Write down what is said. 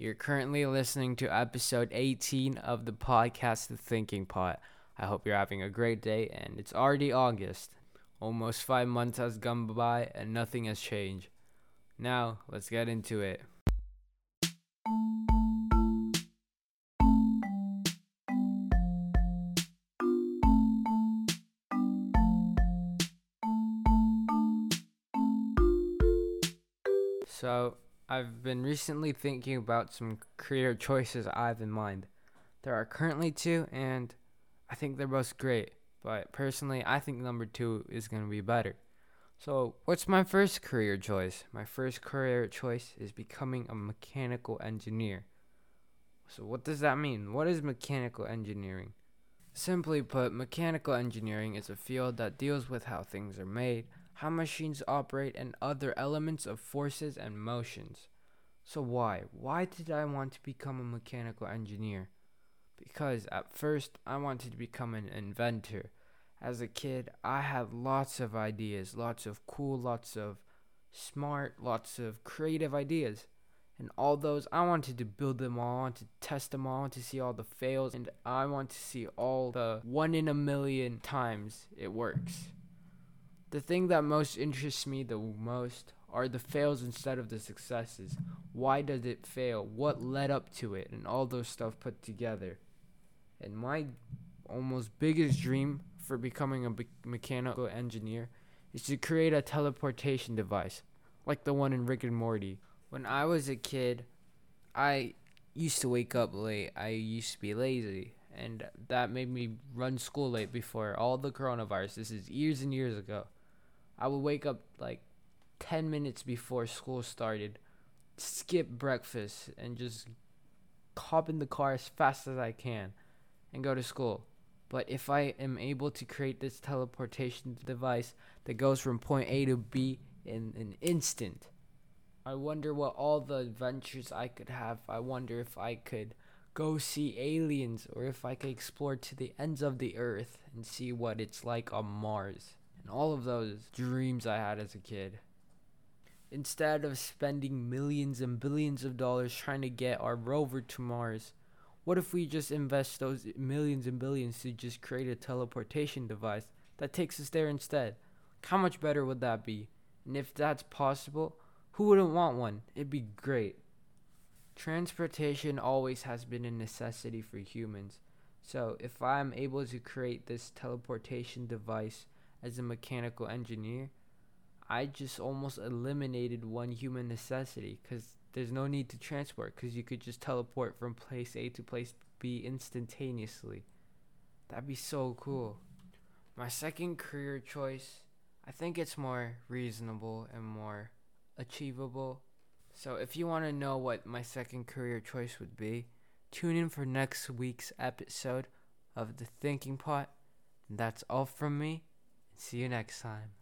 You're currently listening to episode 18 of the podcast, The Thinking Pot. I hope you're having a great day, and it's already August. Almost 5 months has gone by, and nothing has changed. Now, let's get into it. So, I've been recently thinking about some career choices I have in mind. There are currently two, and I think they're both great, but personally, I think number two is going to be better. So, what's my first career choice? My first career choice is becoming a mechanical engineer. So, what does that mean? What is mechanical engineering? Simply put, mechanical engineering is a field that deals with how things are made, how machines operate, and other elements of forces and motions. So why? Why did I want to become a mechanical engineer? Because at first, I wanted to become an inventor. As a kid, I had lots of ideas, lots of cool, lots of smart, lots of creative ideas. And all those, I wanted to build them all, I wanted to test them all, I wanted to see all the fails, and I want to see all the 1 in a million times it works. The thing that most interests me the most are the fails instead of the successes. Why did it fail? What led up to it? And all those stuff put together. And my almost biggest dream for becoming a mechanical engineer is to create a teleportation device, like the one in Rick and Morty. When I was a kid, I used to wake up late. I used to be lazy. And that made me run school late before all the coronavirus. This is years and years ago. I would wake up like 10 minutes before school started, skip breakfast, and just hop in the car as fast as I can and go to school. But if I am able to create this teleportation device that goes from point A to B in an instant, I wonder what all the adventures I could have. I wonder if I could go see aliens, or if I could explore to the ends of the earth and see what it's like on Mars. And all of those dreams I had as a kid. Instead of spending millions and billions of dollars trying to get our rover to Mars, what if we just invest those millions and billions to just create a teleportation device that takes us there instead? How much better would that be? And if that's possible, who wouldn't want one? It'd be great. Transportation always has been a necessity for humans, so if I'm able to create this teleportation device as a mechanical engineer, I just almost eliminated one human necessity, because there's no need to transport, because you could just teleport from place A to place B instantaneously. That'd be so cool. My second career choice, I think it's more reasonable and more achievable. So if you want to know what my second career choice would be, tune in for next week's episode of The Thinking Pot. And that's all from me. See you next time.